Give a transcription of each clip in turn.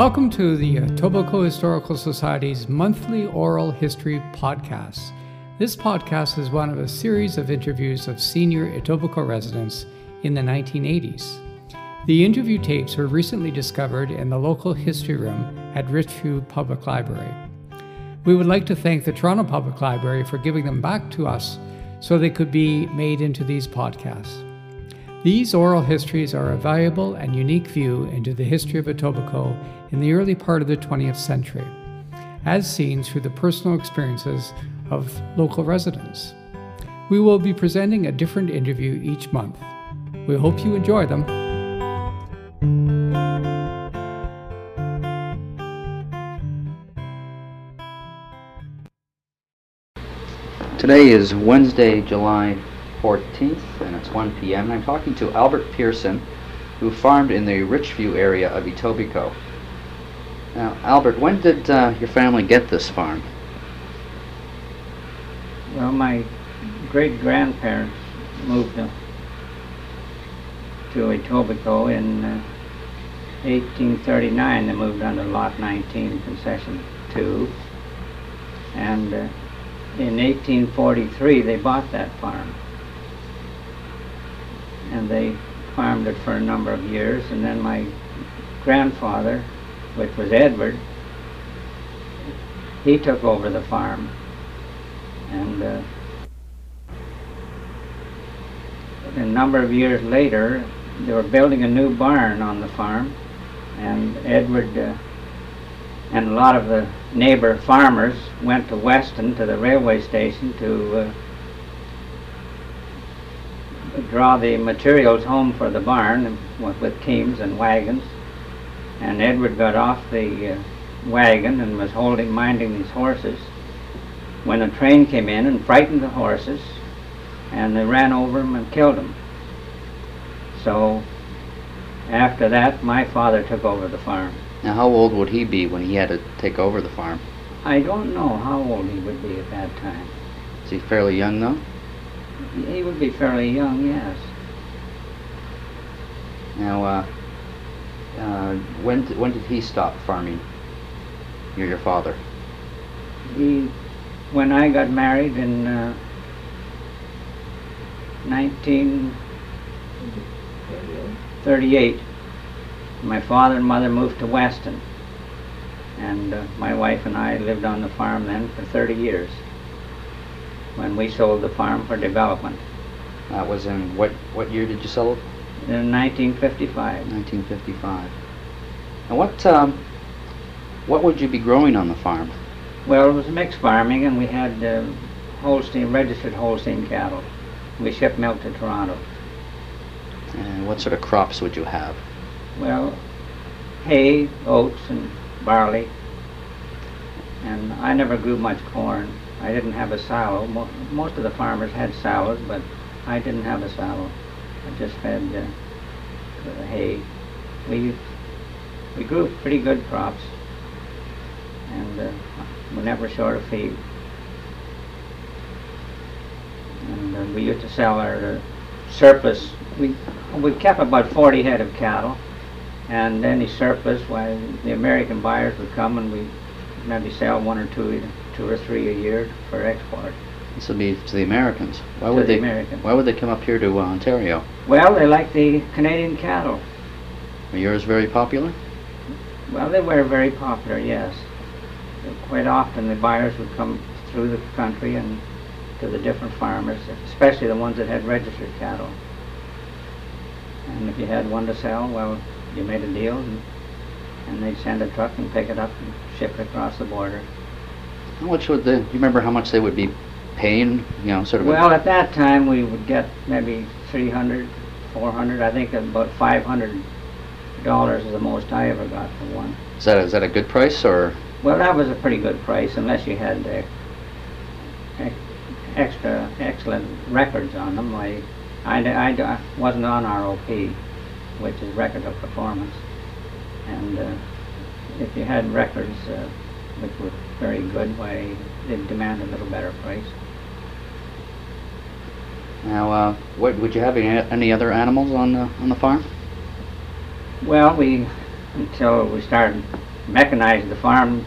Welcome to the Etobicoke Historical Society's monthly oral history podcast. This podcast is one of a series of interviews of senior Etobicoke residents in the 1980s. The interview tapes were recently discovered in the local history room at Richview Public Library. We would like to thank the Toronto Public Library for giving them back to us so they could be made into these podcasts. These oral histories are a valuable and unique view into the history of Etobicoke in the early part of the 20th century, as seen through the personal experiences of local residents. We will be presenting a different interview each month. We hope you enjoy them. Today is Wednesday, July 14th, and it's 1 p.m. and I'm talking to Albert Pearson, who farmed in the Richview area of Etobicoke. Now, Albert, when did your family get this farm? Well, my great-grandparents moved to Etobicoke in 1839. They moved under Lot 19, Concession 2, and in 1843 they bought that farm. And they farmed it for a number of years, and then my grandfather, which was Edward, he took over the farm, and a number of years later they were building a new barn on the farm, and Edward and a lot of the neighbor farmers went to Weston, to the railway station, to draw the materials home for the barn with teams and wagons. And Edward got off the wagon and was minding these horses when a train came in and frightened the horses, and they ran over them and killed them. So after that my father took over the farm. Now, how old would he be when he had to take over the farm? I don't know how old he would be at that time. Is he fairly young though? He would be fairly young, yes. Now, when did he stop farming? Your father? When I got married in 1938, my father and mother moved to Weston, and my wife and I lived on the farm then for 30 years. When we sold the farm for development. That was in what year did you sell it? In 1955. 1955. And what would you be growing on the farm? Well, it was mixed farming, and we had registered Holstein cattle. We shipped milk to Toronto. And what sort of crops would you have? Well, hay, oats, and barley. And I never grew much corn. I didn't have a silo. Most of the farmers had silos, but I didn't have a silo. I just fed hay. We grew pretty good crops, and we never short of feed. And we used to sell our surplus. We kept about 40 head of cattle, and any surplus, why, the American buyers would come and we maybe sell one or two or three a year for export. This would be to the Americans. Why would they come up here to Ontario? Well, they like the Canadian cattle. Were yours very popular? Well, they were very popular, yes. Quite often the buyers would come through the country and to the different farmers, especially the ones that had registered cattle. And if you had one to sell, well, you made a deal, and they'd send a truck and pick it up and ship it across the border. How much would do you remember how much they would be paying, sort of? Well, at that time we would get maybe $300, $400, I think about $500 is the most I ever got for one. Is that a good price, or? Well, that was a pretty good price, unless you had excellent records on them. Like, I wasn't on ROP, which is Record of Performance, and if you had records which were very good, why they'd demand a little better price. Now, would you have any other animals on the farm? Well, until we started mechanized the farm.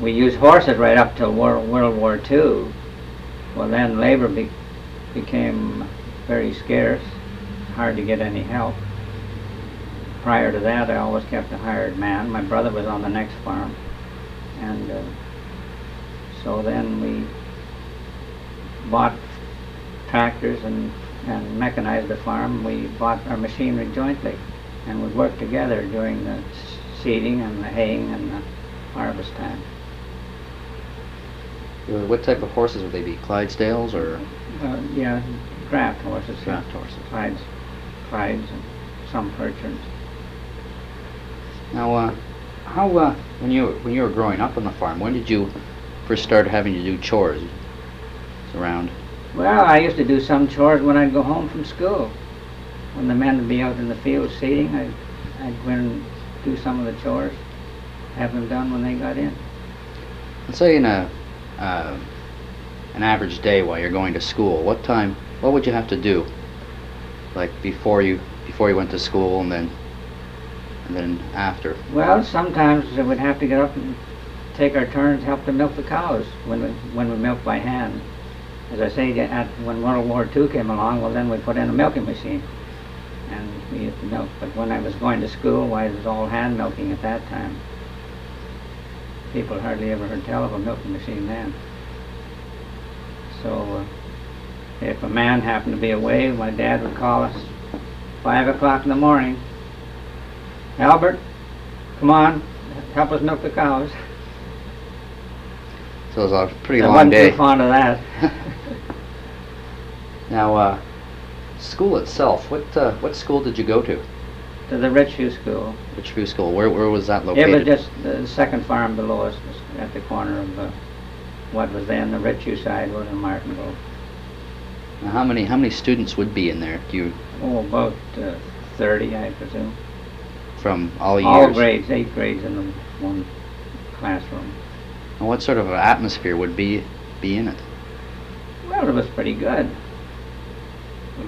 We used horses right up till World War II. Well, then labor became very scarce, hard to get any help. Prior to that, I always kept a hired man. My brother was on the next farm, and so then we bought tractors and mechanized the farm. We bought our machinery jointly, and we worked together during the seeding and the haying and the harvest time. What type of horses would they be? Clydesdales or? Yeah, draft horses. Draft horses. Clydes and some Percherns. Now, how when you were growing up on the farm, when did you first start having to do chores around? Well, I used to do some chores when I'd go home from school. When the men would be out in the field seeding, I'd go in and do some of the chores, have them done when they got in. Let's say in an average day while you're going to school, what would you have to do, like before you went to school and then after? Well, sometimes we'd have to get up and take our turns, help to milk the cows when we milked by hand. As I say, when World War II came along, well, then we put in a milking machine and we used to milk. But when I was going to school, why, it was all hand milking at that time. People hardly ever heard tell of a milking machine then. So if a man happened to be away, my dad would call us 5 o'clock in the morning. Albert, come on, help us milk the cows. So it was a pretty long day. I wasn't too fond of that. Now, school itself, what school did you go to? To the Richview School. Richview School. Where was that located? It was just the second farm below us, at the corner of what was then the Richview side, was in Martinville. Now, how many students would be in there? Do you? Oh, about 30, I presume. From all years. All grades, 8 grades in the one classroom. And what sort of an atmosphere would be in it? Well, it was pretty good.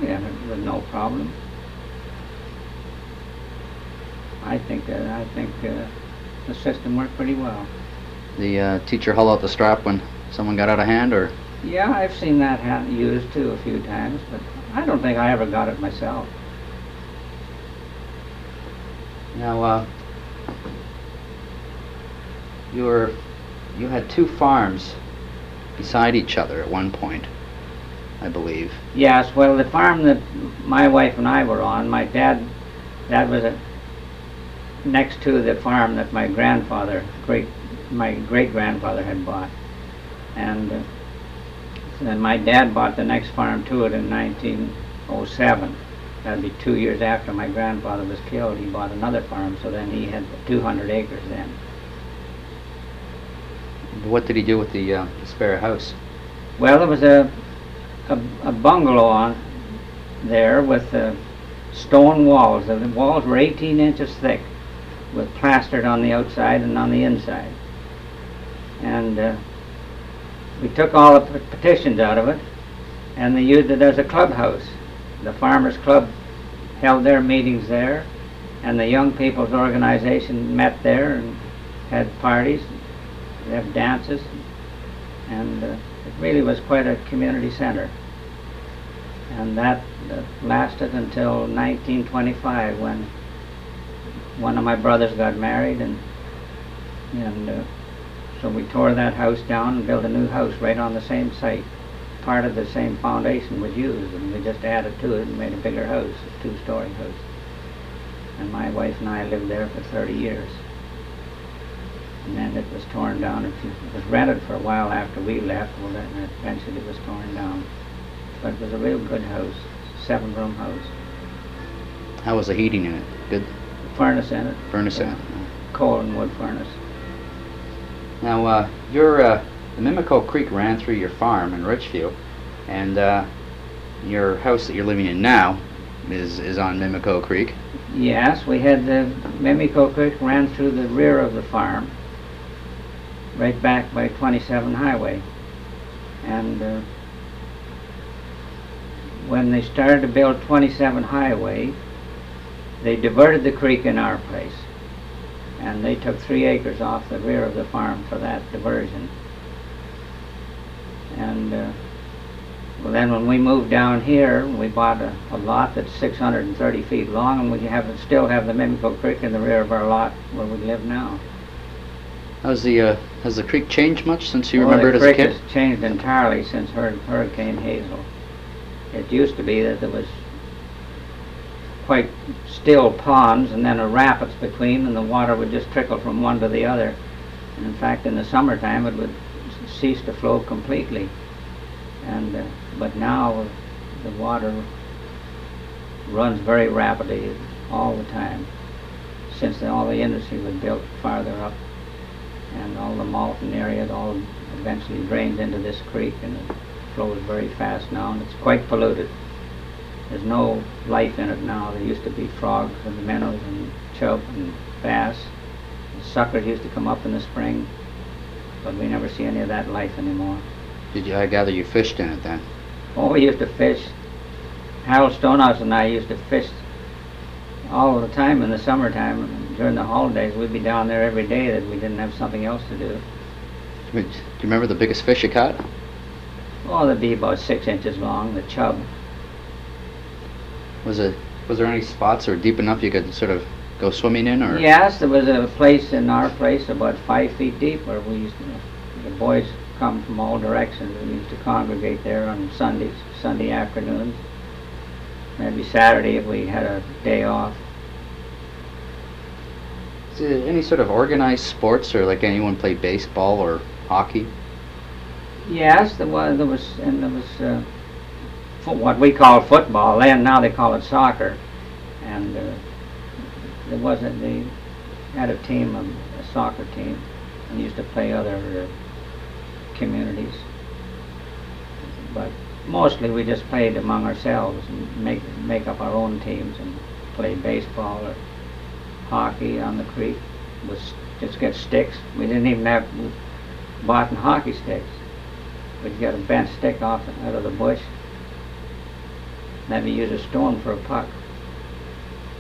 We had no problem. I think the system worked pretty well. The teacher haul out the strap when someone got out of hand, or? Yeah, I've seen that used too a few times, but I don't think I ever got it myself. Now, you had 2 farms beside each other at one point, I believe. Yes. Well, the farm that my wife and I were on, my dad, that was next to the farm that my grandfather, my great-grandfather had bought. And then my dad bought the next farm to it in 1907. That'd be 2 years after my grandfather was killed. He bought another farm, so then he had 200 acres then. What did he do with the spare house? Well, there was a bungalow on there with stone walls. The walls were 18 inches thick, with plastered on the outside and on the inside. And we took all the partitions out of it, and they used it as a clubhouse. The Farmers Club held their meetings there, and the Young People's Organization met there and had parties, they had dances, and it really was quite a community center. And that lasted until 1925, when one of my brothers got married, and so we tore that house down and built a new house right on the same site. Part of the same foundation was used, and we just added to it and made a bigger house, a 2-story house. And my wife and I lived there for 30 years. And then it was torn down. It was rented for a while after we left, and eventually it was torn down. But it was a real good house, 7-room house. How was the heating in it? Good? Furnace in it. Furnace in it. Coal and wood furnace. Now, the Mimico Creek ran through your farm in Richview, and your house that you're living in now is on Mimico Creek. Yes, we had the Mimico Creek ran through the rear of the farm, right back by 27 Highway. And when they started to build 27 Highway, they diverted the creek in our place. and they took 3 acres off the rear of the farm for that diversion. And well, then when we moved down here, we bought a lot that's 630 feet long, and we still have the Mimico Creek in the rear of our lot where we live now. Has the creek changed much since you remember it as a kid? The creek has changed entirely since Hurricane Hazel. It used to be that there was quite still ponds and then a rapids between, and the water would just trickle from one to the other. And in fact, in the summertime, it would cease to flow completely. And but now the water runs very rapidly all the time, since all the industry was built farther up, and all the Malton area, it all eventually drains into this creek, and it flows very fast now, and it's quite polluted. There's no life in it now. There used to be frogs and minnows and chub and bass. The suckers used to come up in the spring, but we never see any of that life anymore. Did you, I gather you fished in it then? Oh, we used to fish. Harold Stonehouse and I used to fish all the time in the summertime. During the holidays, we'd be down there every day that we didn't have something else to do. Do you remember the biggest fish you caught? Oh, they'd be about 6 inches long, the chub. Was there any spots that were deep enough you could sort of go swimming in? Or? Yes, there was a place in our place about 5 feet deep where we used to, the boys come from all directions. We used to congregate there on Sundays, Sunday afternoons, maybe Saturday if we had a day off. Is there any sort of organized sports, or like anyone play baseball or hockey? Yes, there was what we called football then. Now they call it soccer, and there wasn't. They had a team, a soccer team, and used to play other communities. But mostly we just played among ourselves and make up our own teams and play baseball or hockey on the creek. We just get sticks. We didn't even have bought hockey sticks. We'd get a bent stick off out of the bush. Maybe use a stone for a puck.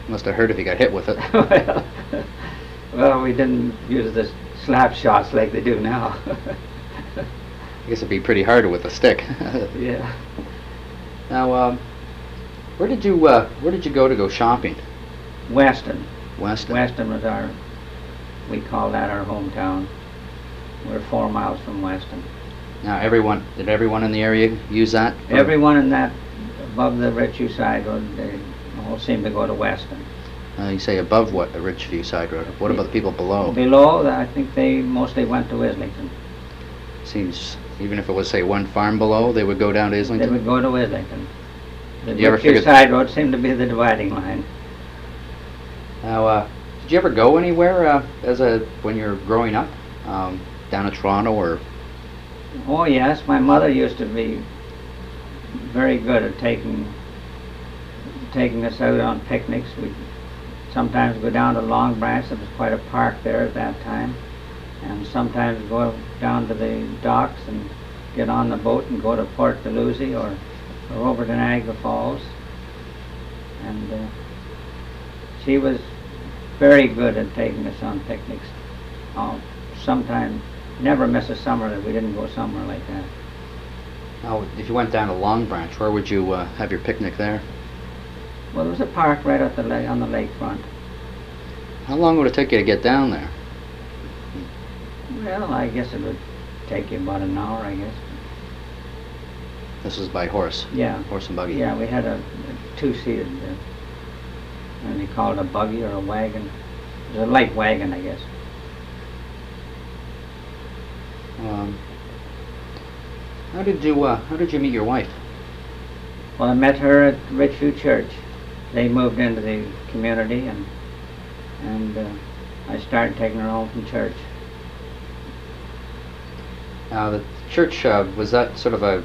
Must have hurt if he got hit with it. Well, we didn't use the slap shots like they do now. I guess it'd be pretty hard with a stick. Yeah. Now, where did you go to go shopping? Weston. Weston. Weston was we call that our hometown. We're 4 miles from Weston. Now, did everyone in the area use that? Everyone in that. Above the Richview side road, they all seem to go to Weston. You say above what, the Richview side road? What about the people below? Below, I think they mostly went to Islington. Seems, even if it was, say, one farm below, they would go down to Islington? They would go to Islington. The Richview side road seemed to be the dividing line. Now, did you ever go anywhere when you were growing up, down in Toronto or? Oh yes, my mother used to be very good at taking us out on picnics. We'd sometimes go down to Long Branch. There was quite a park there at that time, and sometimes go down to the docks and get on the boat and go to Port Dalhousie or over to Niagara Falls. And she was very good at taking us on picnics. Sometimes never miss a summer that we didn't go somewhere like that. Now, if you went down to Long Branch, where would you have your picnic there? Well, there was a park right at the on the lakefront. How long would it take you to get down there? Well, I guess it would take you about an hour, I guess. This is by horse? Yeah. Horse and buggy? Yeah, we had a two-seated, and they called it a buggy or a wagon. It was a light wagon, I guess. How did you meet your wife? Well, I met her at Richview Church. They moved into the community, and I started taking her home from church. Now, the church, was that sort of a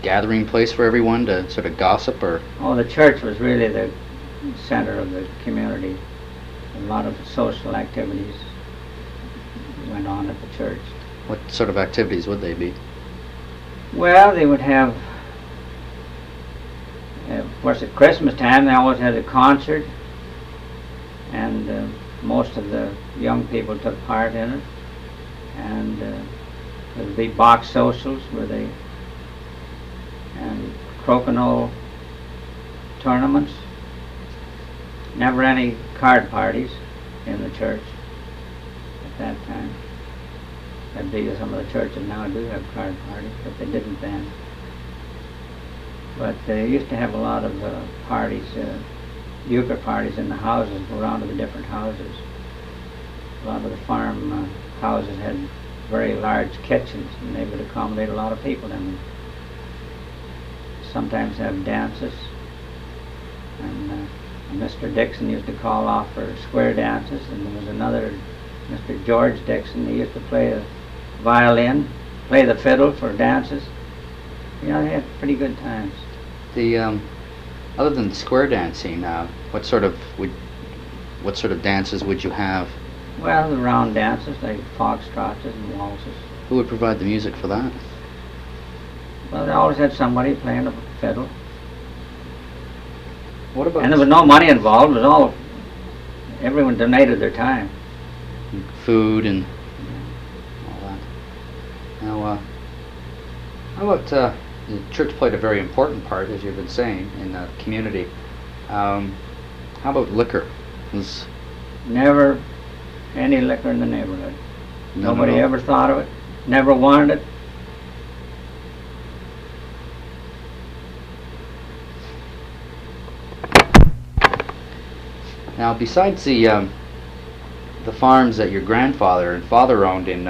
gathering place for everyone to sort of gossip, or? Oh, the church was really the center of the community. A lot of social activities went on at the church. What sort of activities would they be? Well, they would have, of course, at Christmas time they always had a concert, and most of the young people took part in it, and there would be box socials where they, and crokinole tournaments. Never any card parties in the church at that time. That'd be some of the churches now do have card parties, but they didn't then. But they used to have a lot of parties, euchre parties in the houses, around to the different houses. A lot of the farm houses had very large kitchens, and they would accommodate a lot of people in them. Sometimes have dances, and Mr. Dixon used to call off for square dances, and there was another Mr. George Dixon. He used to play the violin, play the fiddle for dances. You know, they had pretty good times. The other than square dancing, what sort of dances would you have? Well, the round dances, like foxtrots and waltzes. Who would provide the music for that? Well, they always had somebody playing the fiddle. What about? And there was no money involved. It was all, everyone donated their time. And food and all that. Now, how about, the church played a very important part, as you've been saying, in the community. How about liquor? Was never any liquor in the neighborhood. No, nobody no. ever thought of it, never wanted it. Now, besides the farms that your grandfather and father owned in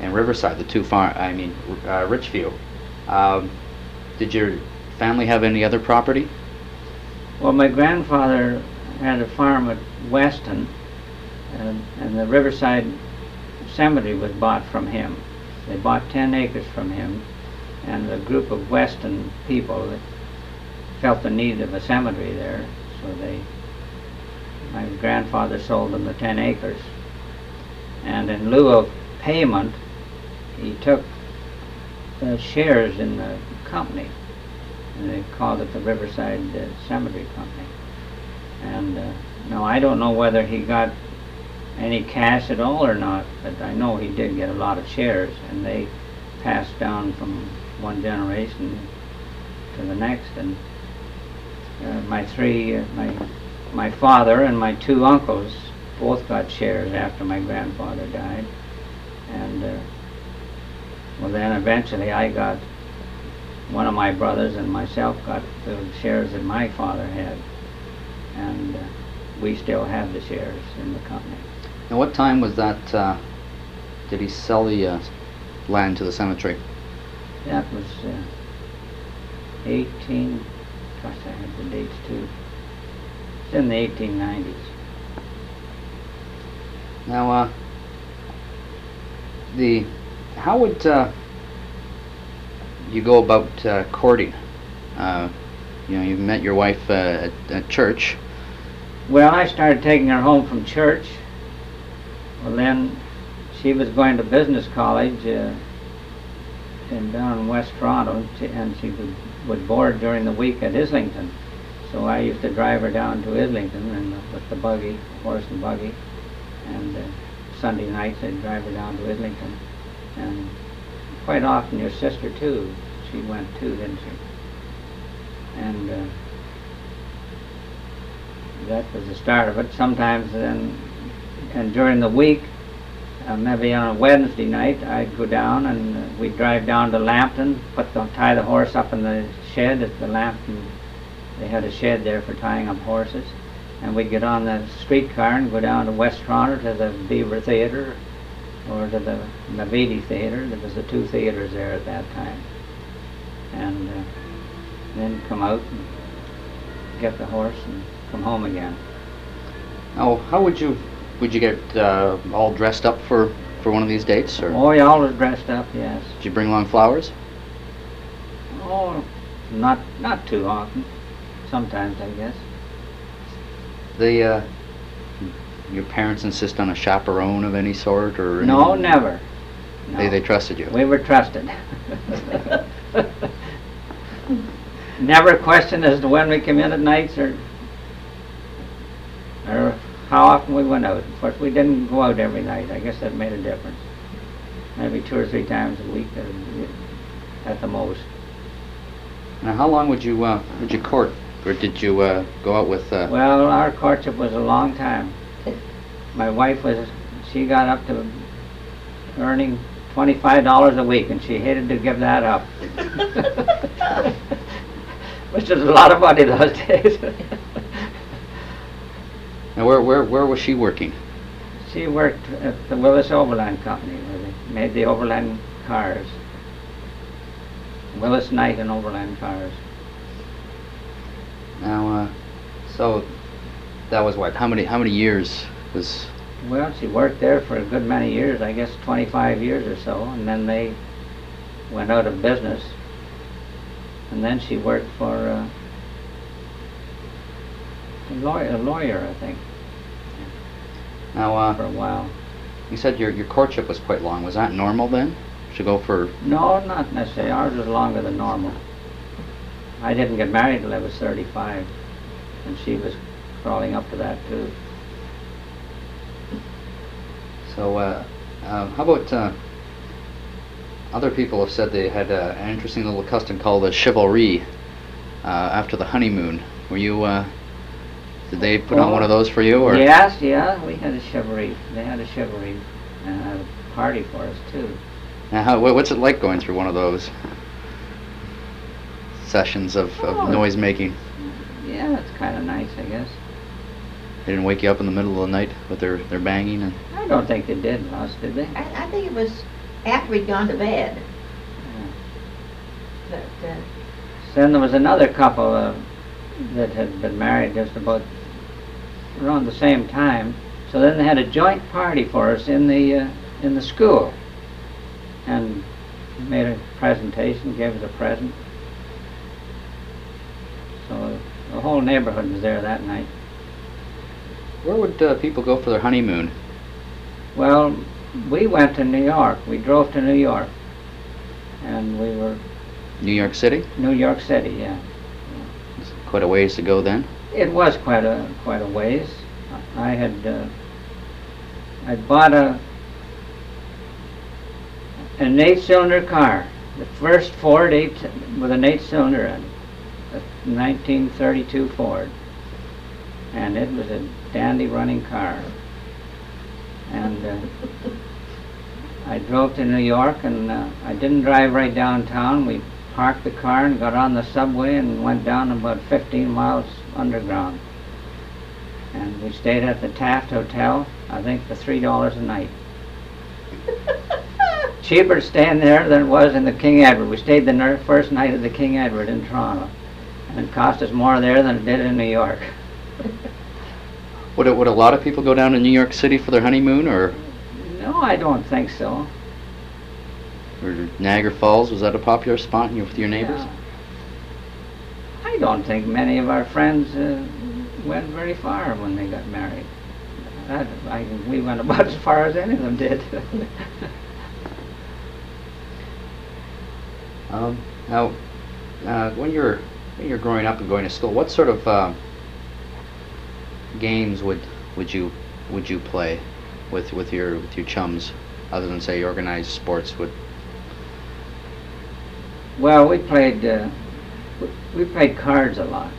Riverside, the two farm, I mean, Richview. Did your family have any other property? Well, my grandfather had a farm at Weston, and the Riverside Cemetery was bought from him. They bought 10 acres from him, and the group of Weston people that felt the need of a cemetery there, so they, my grandfather sold them the 10 acres. And in lieu of payment, he took the shares in the company, and they called it the Riverside Cemetery Company. And now I don't know whether he got any cash at all or not, but I know he did get a lot of shares, and they passed down from one generation to the next. And my father and my two uncles both got shares after my grandfather died, and well, then eventually I got, one of my brothers and myself got the shares that my father had, and we still have the shares in the company. Now, what time was that, did he sell the land to the cemetery? That was 18, gosh, I have the dates too. It's in the 1890s. Now, how would you go about courting? You know, you met your wife at church. Well, I started taking her home from church. Well, then she was going to business college down in West Toronto, and she was bored during the week at Islington. So I used to drive her down to Islington and with the buggy, horse and buggy, and Sunday nights I'd drive her down to Islington. And quite often your sister too, she went too, didn't she? And that was the start of it. Sometimes then, and during the week, maybe on a Wednesday night, I'd go down and we'd drive down to Lambton, tie the horse up in the shed at the Lambton. They had a shed there for tying up horses. And we'd get on the streetcar and go down to West Toronto to the Beaver Theater, or to the Navidi Theater. There was the two theaters there at that time. And then come out and get the horse and come home again. Now, how would you get all dressed up for one of these dates? Or? Oh, yeah, all dressed up, yes. Did you bring along flowers? Oh, not too often. Sometimes, I guess. The your parents insist on a chaperone of any sort, or no, anything? Never. No. They trusted you. We were trusted. Never questioned as to when we came in at nights, or how often we went out. But we didn't go out every night. I guess that made a difference. Maybe 2 or 3 times a week at the most. Now, how long would you court, or did you go out with? Well, our courtship was a long time. My wife was, she got up to earning $25 a week, and she hated to give that up, which was a lot of money those days. Now, where was she working? She worked at the Willys-Overland Company, where they made the Overland cars. Willys-Knight and Overland cars. Now, so that was what? How many years was? Well, she worked there for a good many years. I guess 25 years or so, and then they went out of business. And then she worked for a lawyer, I think. Now, for a while. You said your courtship was quite long. Was that normal then? To go for? No, not necessarily. Ours was longer than normal. I didn't get married until I was 35, and she was crawling up to that too. So, how about other people have said they had an interesting little custom called the chivalry after the honeymoon. Were you? Did they put on one of those for you? Or? Yes, yeah, we had a chivalry. They had a chivalry party for us too. Now, what's it like going through one of those sessions of noise making? Yeah, it's kind of nice, I guess. They didn't wake you up in the middle of the night with their banging? And I don't think they did, Ross, did they? I think it was after we'd gone to bed. Yeah. But, then there was another couple that had been married just about around the same time. So then they had a joint party for us in the school. And made a presentation, gave us a present. So the whole neighborhood was there that night. Where would people go for their honeymoon? Well, we went to New York. We drove to New York. And we were... New York City? New York City, yeah. It's quite a ways to go then? It was quite a ways. I had I'd bought an 8-cylinder car, the first Ford with an 8-cylinder in it, a 1932 Ford, and it was a dandy running car. And I drove to New York, and I didn't drive right downtown. We parked the car and got on the subway and went down about 15 miles underground. And we stayed at the Taft Hotel, I think for $3 a night. Cheaper staying there than it was in the King Edward. We stayed the first night at the King Edward in Toronto, and it cost us more there than it did in New York. Would a lot of people go down to New York City for their honeymoon, or? No, I don't think so. Or Niagara Falls, was that a popular spot with your neighbors? Yeah. I don't think many of our friends went very far when they got married. We went about as far as any of them did. Now, when you're growing up and going to school, what sort of games would you play with your chums, other than say organized sports? Would well, we played cards a lot,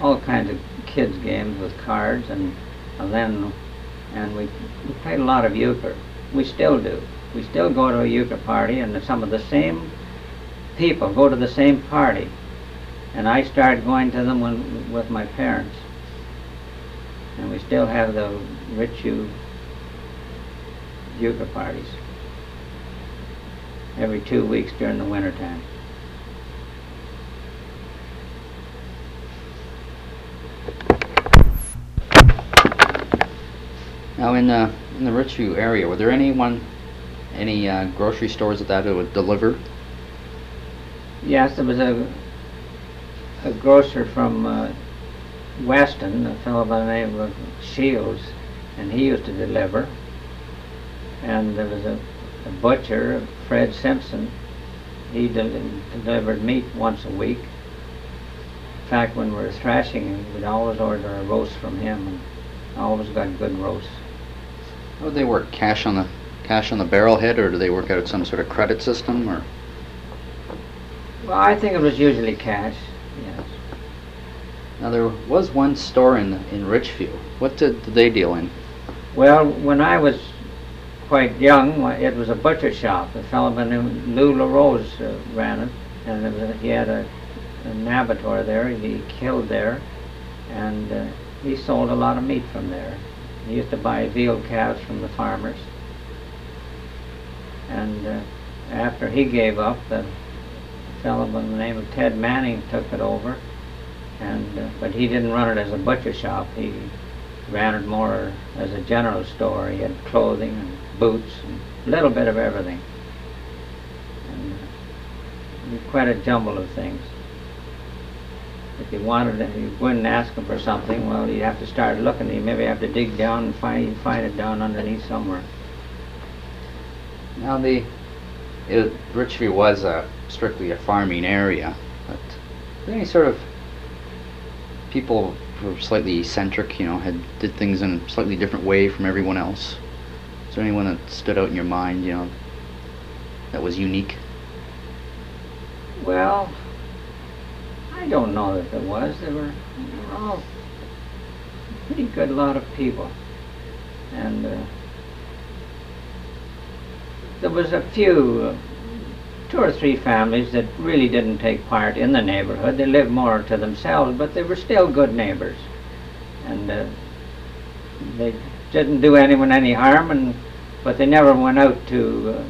all kinds of kids games with cards, and we played a lot of euchre. We still do. We still go to a euchre party, and some of the same people go to the same party, and I started going to them with my parents, and we still have the Richview euchre parties every 2 weeks during the winter time. Now, in the Richview area, were there any grocery stores that would deliver? Yes, there was a grocer from Weston, a fellow by the name of Shields, and he used to deliver. And there was a butcher, Fred Simpson. He delivered meat once a week. In fact, when we were thrashing, we'd always order a roast from him. always got good roasts. How do they work? Cash on the barrel head, or do they work out some sort of credit system, or? Well, I think it was usually cash. Yes. Now there was one store in Richview. What did they deal in? Well, when I was quite young, it was a butcher shop. A fellow by the name Lou LaRose ran it, and it was, he had an abattoir there. He killed there, and he sold a lot of meat from there. He used to buy veal calves from the farmers. And after he gave up, the fellow by the name of Ted Manning took it over, and but he didn't run it as a butcher shop. He ran it more as a general store. He had clothing and boots and a little bit of everything, and quite a jumble of things. If you wanted it, you wouldn't ask him for something, well, you'd have to start looking. You maybe have to dig down and find it down underneath somewhere. Now Richview was strictly a farming area, but were there any sort of people who were slightly eccentric, you know, did things in a slightly different way from everyone else? Is there anyone that stood out in your mind, you know, that was unique? Well, I don't know that there was. They were all a pretty good lot of people, and there was a few, two or three families that really didn't take part in the neighborhood. They lived more to themselves, but they were still good neighbors, and they didn't do anyone any harm, but they never went out to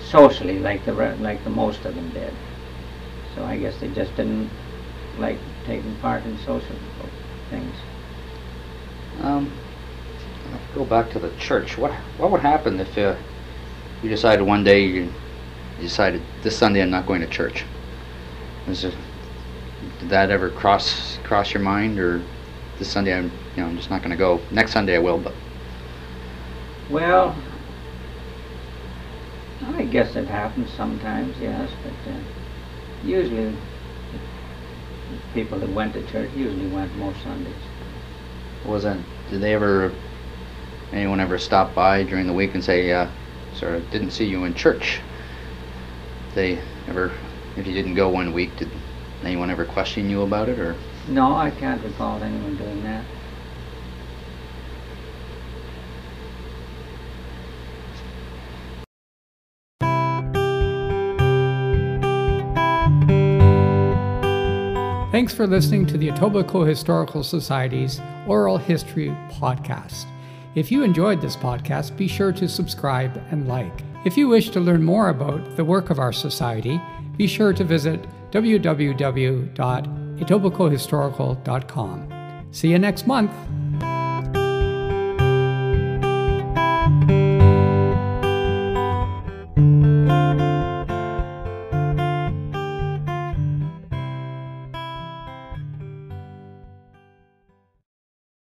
socially like the most of them did. So I guess they just didn't like taking part in social things. I'll go back to the church. What would happen if you decided one day you decided this Sunday I'm not going to church? Did that ever cross your mind, or this Sunday I'm just not going to go. Next Sunday I will, but. Well, I guess it happens sometimes, yes, but usually the people that went to church usually went most Sundays. Did they ever? Anyone ever stop by during the week and say, sort of didn't see you in church? If you didn't go one week, did anyone ever question you about it, or? No, I can't recall anyone doing that. Thanks for listening to the Etobicoke Historical Society's Oral History Podcast. If you enjoyed this podcast, be sure to subscribe and like. If you wish to learn more about the work of our society, be sure to visit www.etobicokehistorical.com. See you next month.